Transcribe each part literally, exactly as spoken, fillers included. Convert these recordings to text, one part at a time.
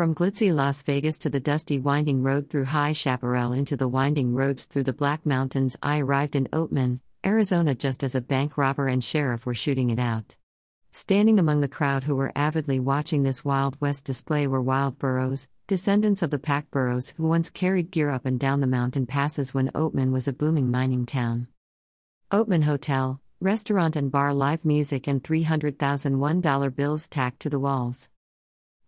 From glitzy Las Vegas to the dusty winding road through High Chaparral into the winding roads through the Black Mountains, I arrived in Oatman, Arizona just as a bank robber and sheriff were shooting it out. Standing among the crowd who were avidly watching this Wild West display were wild burros, descendants of the pack burros who once carried gear up and down the mountain passes when Oatman was a booming mining town. Oatman Hotel, restaurant and bar, live music, and three hundred thousand one dollar bills tacked to the walls.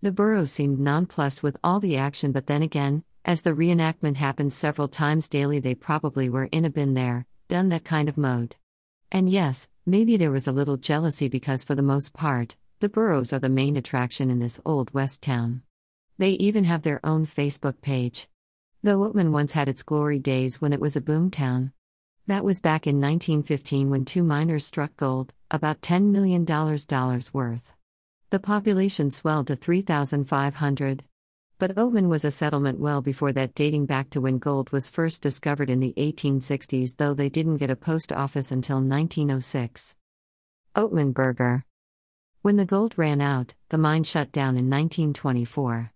The burros seemed nonplussed with all the action, but then again, as the reenactment happened several times daily, they probably were in a been there, done that kind of mode. And yes, maybe there was a little jealousy because for the most part, the burros are the main attraction in this old west town. They even have their own Facebook page. Though Oatman once had its glory days when it was a boom town. That was back in nineteen fifteen when two miners struck gold, about ten million dollars worth. The population swelled to three thousand five hundred. But Oatman was a settlement well before that, dating back to when gold was first discovered in the eighteen sixties, though they didn't get a post office until nineteen oh six. Oatman Burger. When the gold ran out, the mine shut down in nineteen twenty-four.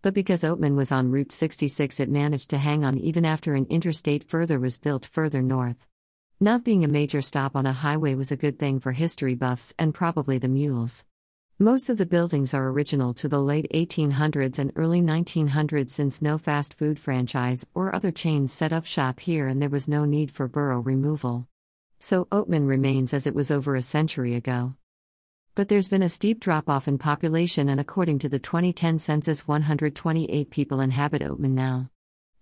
But because Oatman was on Route sixty-six, it managed to hang on even after an interstate further was built further north. Not being a major stop on a highway was a good thing for history buffs and probably the mules. Most of the buildings are original to the late eighteen hundreds and early nineteen hundreds, since no fast food franchise or other chains set up shop here and there was no need for burro removal. So Oatman remains as it was over a century ago. But there's been a steep drop-off in population, and according to the twenty ten census, one hundred twenty-eight people inhabit Oatman now.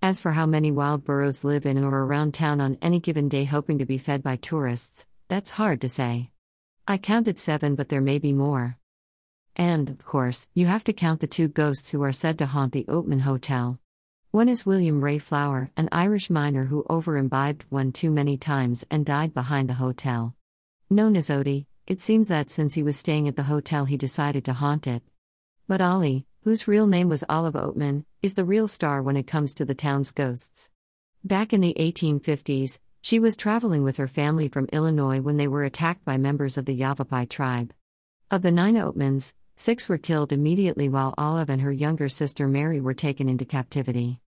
As for how many wild burros live in or around town on any given day hoping to be fed by tourists, that's hard to say. I counted seven, but there may be more. And, of course, you have to count the two ghosts who are said to haunt the Oatman Hotel. One is William Ray Flower, an Irish miner who over-imbibed one too many times and died behind the hotel. Known as Odie, it seems that since he was staying at the hotel he decided to haunt it. But Ollie, whose real name was Olive Oatman, is the real star when it comes to the town's ghosts. Back in the eighteen fifties, she was traveling with her family from Illinois when they were attacked by members of the Yavapai tribe. Of the nine Oatmans, six were killed immediately, while Olive and her younger sister Mary were taken into captivity.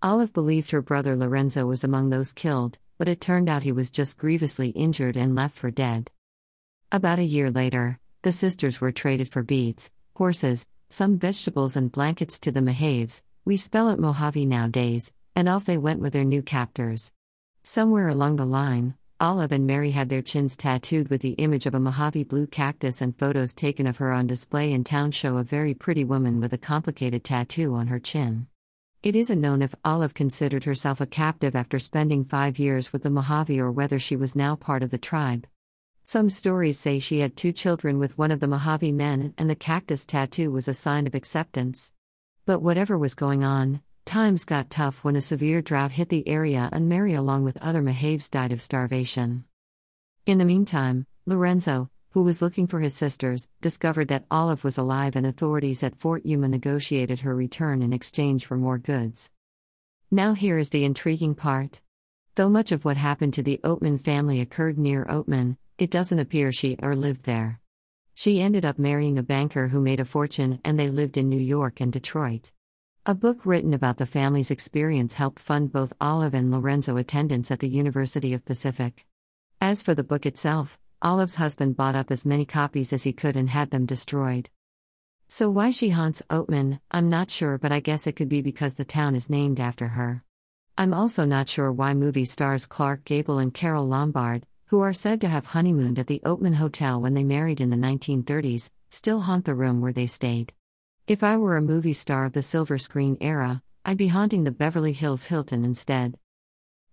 Olive believed her brother Lorenzo was among those killed, but it turned out he was just grievously injured and left for dead. About a year later, the sisters were traded for beads, horses, some vegetables and blankets to the Mojaves, we spell it Mojave nowadays, and off they went with their new captors. Somewhere along the line, Olive and Mary had their chins tattooed with the image of a Mojave blue cactus, and photos taken of her on display in town show a very pretty woman with a complicated tattoo on her chin. It isn't known if Olive considered herself a captive after spending five years with the Mojave or whether she was now part of the tribe. Some stories say she had two children with one of the Mojave men, and the cactus tattoo was a sign of acceptance. But whatever was going on, times got tough when a severe drought hit the area and Mary along with other Mojaves died of starvation. In the meantime, Lorenzo, who was looking for his sisters, discovered that Olive was alive, and authorities at Fort Yuma negotiated her return in exchange for more goods. Now here is the intriguing part. Though much of what happened to the Oatman family occurred near Oatman, it doesn't appear she or lived there. She ended up marrying a banker who made a fortune, and they lived in New York and Detroit. A book written about the family's experience helped fund both Olive and Lorenzo attendance at the University of Pacific. As for the book itself, Olive's husband bought up as many copies as he could and had them destroyed. So why she haunts Oatman, I'm not sure, but I guess it could be because the town is named after her. I'm also not sure why movie stars Clark Gable and Carol Lombard, who are said to have honeymooned at the Oatman Hotel when they married in the nineteen thirties, still haunt the room where they stayed. If I were a movie star of the silver screen era, I'd be haunting the Beverly Hills Hilton instead.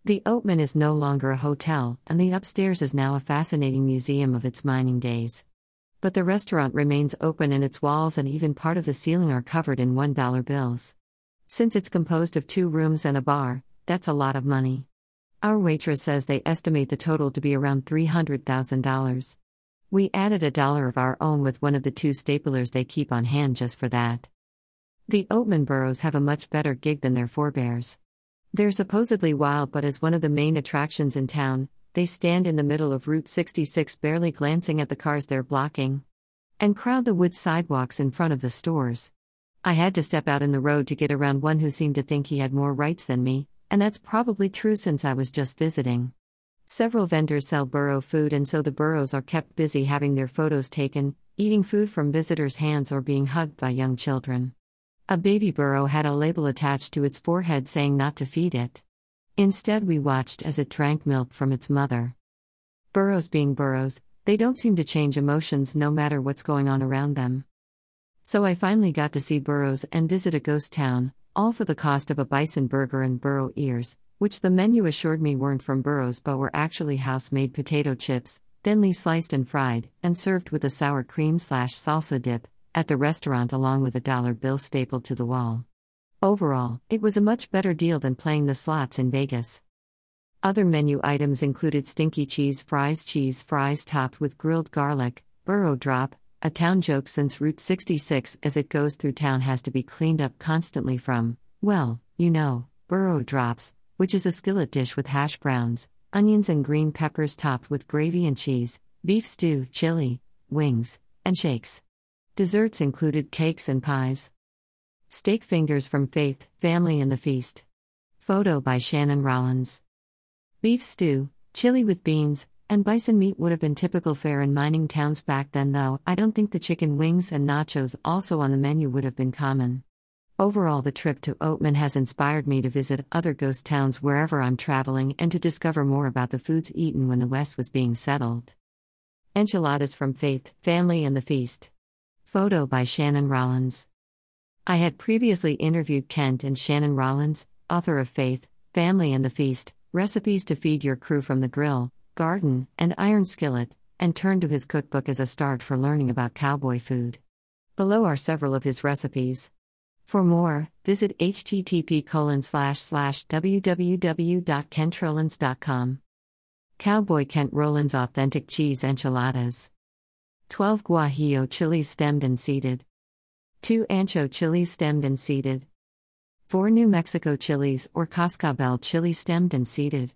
The Oatman is no longer a hotel, and the upstairs is now a fascinating museum of its mining days. But the restaurant remains open, and its walls and even part of the ceiling are covered in one dollar bills. Since it's composed of two rooms and a bar, that's a lot of money. Our waitress says they estimate the total to be around three hundred thousand dollars. We added a dollar of our own with one of the two staplers they keep on hand just for that. The Oatman burros have a much better gig than their forebears. They're supposedly wild, but as one of the main attractions in town, they stand in the middle of Route sixty-six, barely glancing at the cars they're blocking, and crowd the wood sidewalks in front of the stores. I had to step out in the road to get around one who seemed to think he had more rights than me, and that's probably true since I was just visiting. Several vendors sell burro food, and so the burros are kept busy having their photos taken, eating food from visitors' hands, or being hugged by young children. A baby burro had a label attached to its forehead saying not to feed it. Instead, we watched as it drank milk from its mother. Burros being burros, they don't seem to change emotions no matter what's going on around them. So I finally got to see burros and visit a ghost town, all for the cost of a bison burger and burro ears, which the menu assured me weren't from burros but were actually house-made potato chips, thinly sliced and fried, and served with a sour cream slash salsa dip, at the restaurant along with a dollar bill stapled to the wall. Overall, it was a much better deal than playing the slots in Vegas. Other menu items included stinky cheese fries, cheese fries topped with grilled garlic, burro drop, a town joke since Route sixty-six as it goes through town has to be cleaned up constantly from, well, you know, burro drops, which is a skillet dish with hash browns, onions and green peppers topped with gravy and cheese, beef stew, chili, wings, and shakes. Desserts included cakes and pies. Steak fingers from Faith, Family and the Feast. Photo by Shannon Rollins. Beef stew, chili with beans, and bison meat would have been typical fare in mining towns back then, though I don't think the chicken wings and nachos also on the menu would have been common. Overall, the trip to Oatman has inspired me to visit other ghost towns wherever I'm traveling and to discover more about the foods eaten when the West was being settled. Enchiladas from Faith, Family and the Feast. Photo by Shannon Rollins. I had previously interviewed Kent and Shannon Rollins, author of Faith, Family and the Feast, Recipes to Feed Your Crew from the Grill, Garden, and Iron Skillet, and turned to his cookbook as a start for learning about cowboy food. Below are several of his recipes. For more, visit h t t p colon slash slash w w w dot kent rollins dot com. Cowboy Kent Rollins Authentic Cheese Enchiladas. twelve guajillo chilies stemmed and seeded. two ancho chilies stemmed and seeded. four New Mexico chilies or cascabel chili stemmed and seeded.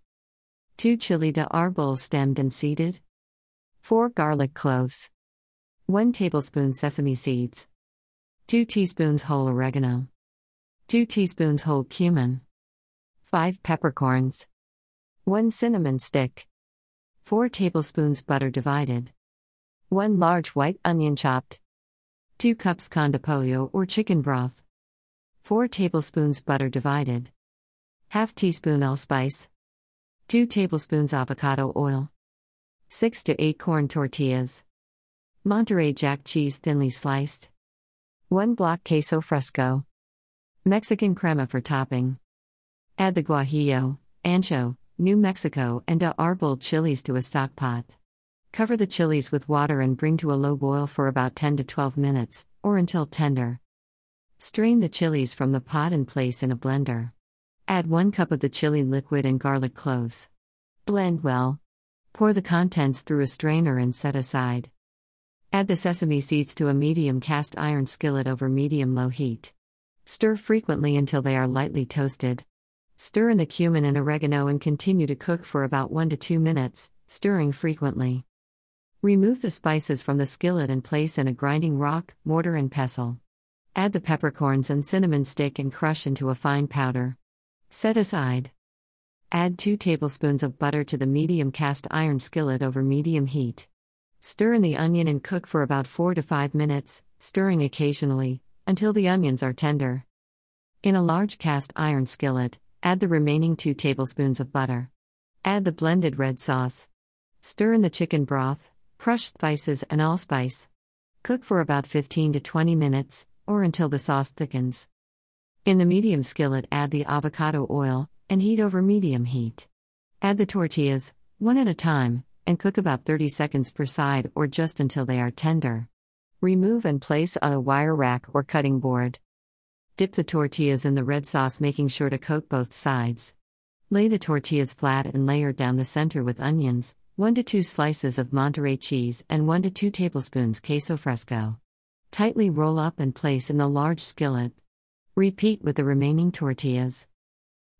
two chili de arbol stemmed and seeded. four garlic cloves. one tablespoon sesame seeds. two teaspoons whole oregano. two teaspoons whole cumin. five peppercorns. one cinnamon stick. four tablespoons butter divided. one large white onion chopped. two cups conde pollo or chicken broth. four tablespoons butter divided. half teaspoon allspice. two tablespoons avocado oil. six to eight corn tortillas. Monterey Jack cheese thinly sliced. one block queso fresco. Mexican crema for topping. Add the guajillo, ancho, New Mexico, and de arbol chilies to a stock pot. Cover the chilies with water and bring to a low boil for about ten to twelve minutes, or until tender. Strain the chilies from the pot and place in a blender. Add one cup of the chili liquid and garlic cloves. Blend well. Pour the contents through a strainer and set aside. Add the sesame seeds to a medium cast iron skillet over medium-low heat. Stir frequently until they are lightly toasted. Stir in the cumin and oregano and continue to cook for about one to two minutes, stirring frequently. Remove the spices from the skillet and place in a grinding rock, mortar and pestle. Add the peppercorns and cinnamon stick and crush into a fine powder. Set aside. Add two tablespoons of butter to the medium cast iron skillet over medium heat. Stir in the onion and cook for about four to five minutes, stirring occasionally, until the onions are tender. In a large cast iron skillet, add the remaining two tablespoons of butter. Add the blended red sauce. Stir in the chicken broth, crushed spices and allspice. Cook for about fifteen to twenty minutes, or until the sauce thickens. In the medium skillet, add the avocado oil, and heat over medium heat. Add the tortillas, one at a time, and cook about thirty seconds per side or just until they are tender. Remove and place on a wire rack or cutting board. Dip the tortillas in the red sauce, making sure to coat both sides. Lay the tortillas flat and layer down the center with onions, one to two slices of Monterey cheese and one to two tablespoons queso fresco. Tightly roll up and place in the large skillet. Repeat with the remaining tortillas.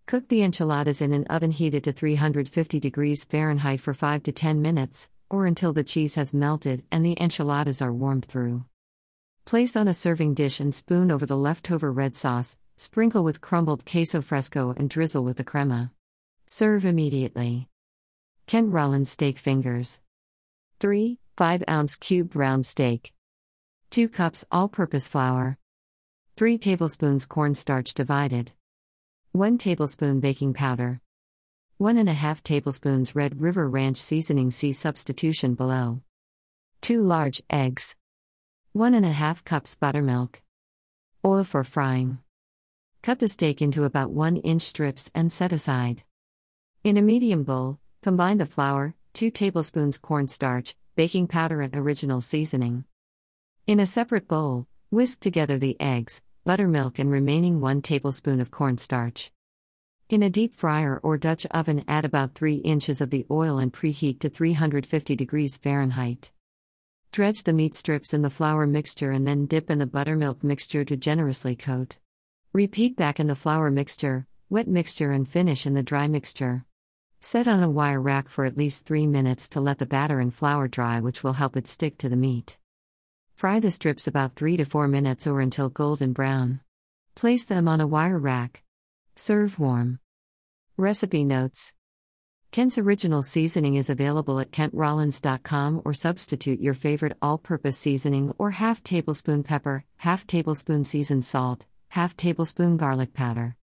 Cook the enchiladas in an oven heated to three hundred fifty degrees Fahrenheit for five to ten minutes, or until the cheese has melted and the enchiladas are warmed through. Place on a serving dish and spoon over the leftover red sauce, sprinkle with crumbled queso fresco and drizzle with the crema. Serve immediately. Kent Rollins steak fingers. three. five ounce cubed round steak. two cups all-purpose flour. three tablespoons cornstarch divided. one tablespoon baking powder. one and a half tablespoons Red River Ranch seasoning, see substitution below. two large eggs. one and a half cups buttermilk. Oil for frying. Cut the steak into about one inch strips and set aside. In a medium bowl, combine the flour, two tablespoons cornstarch, baking powder and original seasoning. In a separate bowl, whisk together the eggs, buttermilk and remaining one tablespoon of cornstarch. In a deep fryer or Dutch oven, add about three inches of the oil and preheat to three hundred fifty degrees Fahrenheit. Dredge the meat strips in the flour mixture and then dip in the buttermilk mixture to generously coat. Repeat back in the flour mixture, wet mixture and finish in the dry mixture. Set on a wire rack for at least three minutes to let the batter and flour dry, which will help it stick to the meat. Fry the strips about three to four minutes or until golden brown. Place them on a wire rack. Serve warm. Recipe notes. Kent's original seasoning is available at kent rollins dot com, or substitute your favorite all-purpose seasoning or half tablespoon pepper, half tablespoon seasoned salt, half tablespoon garlic powder.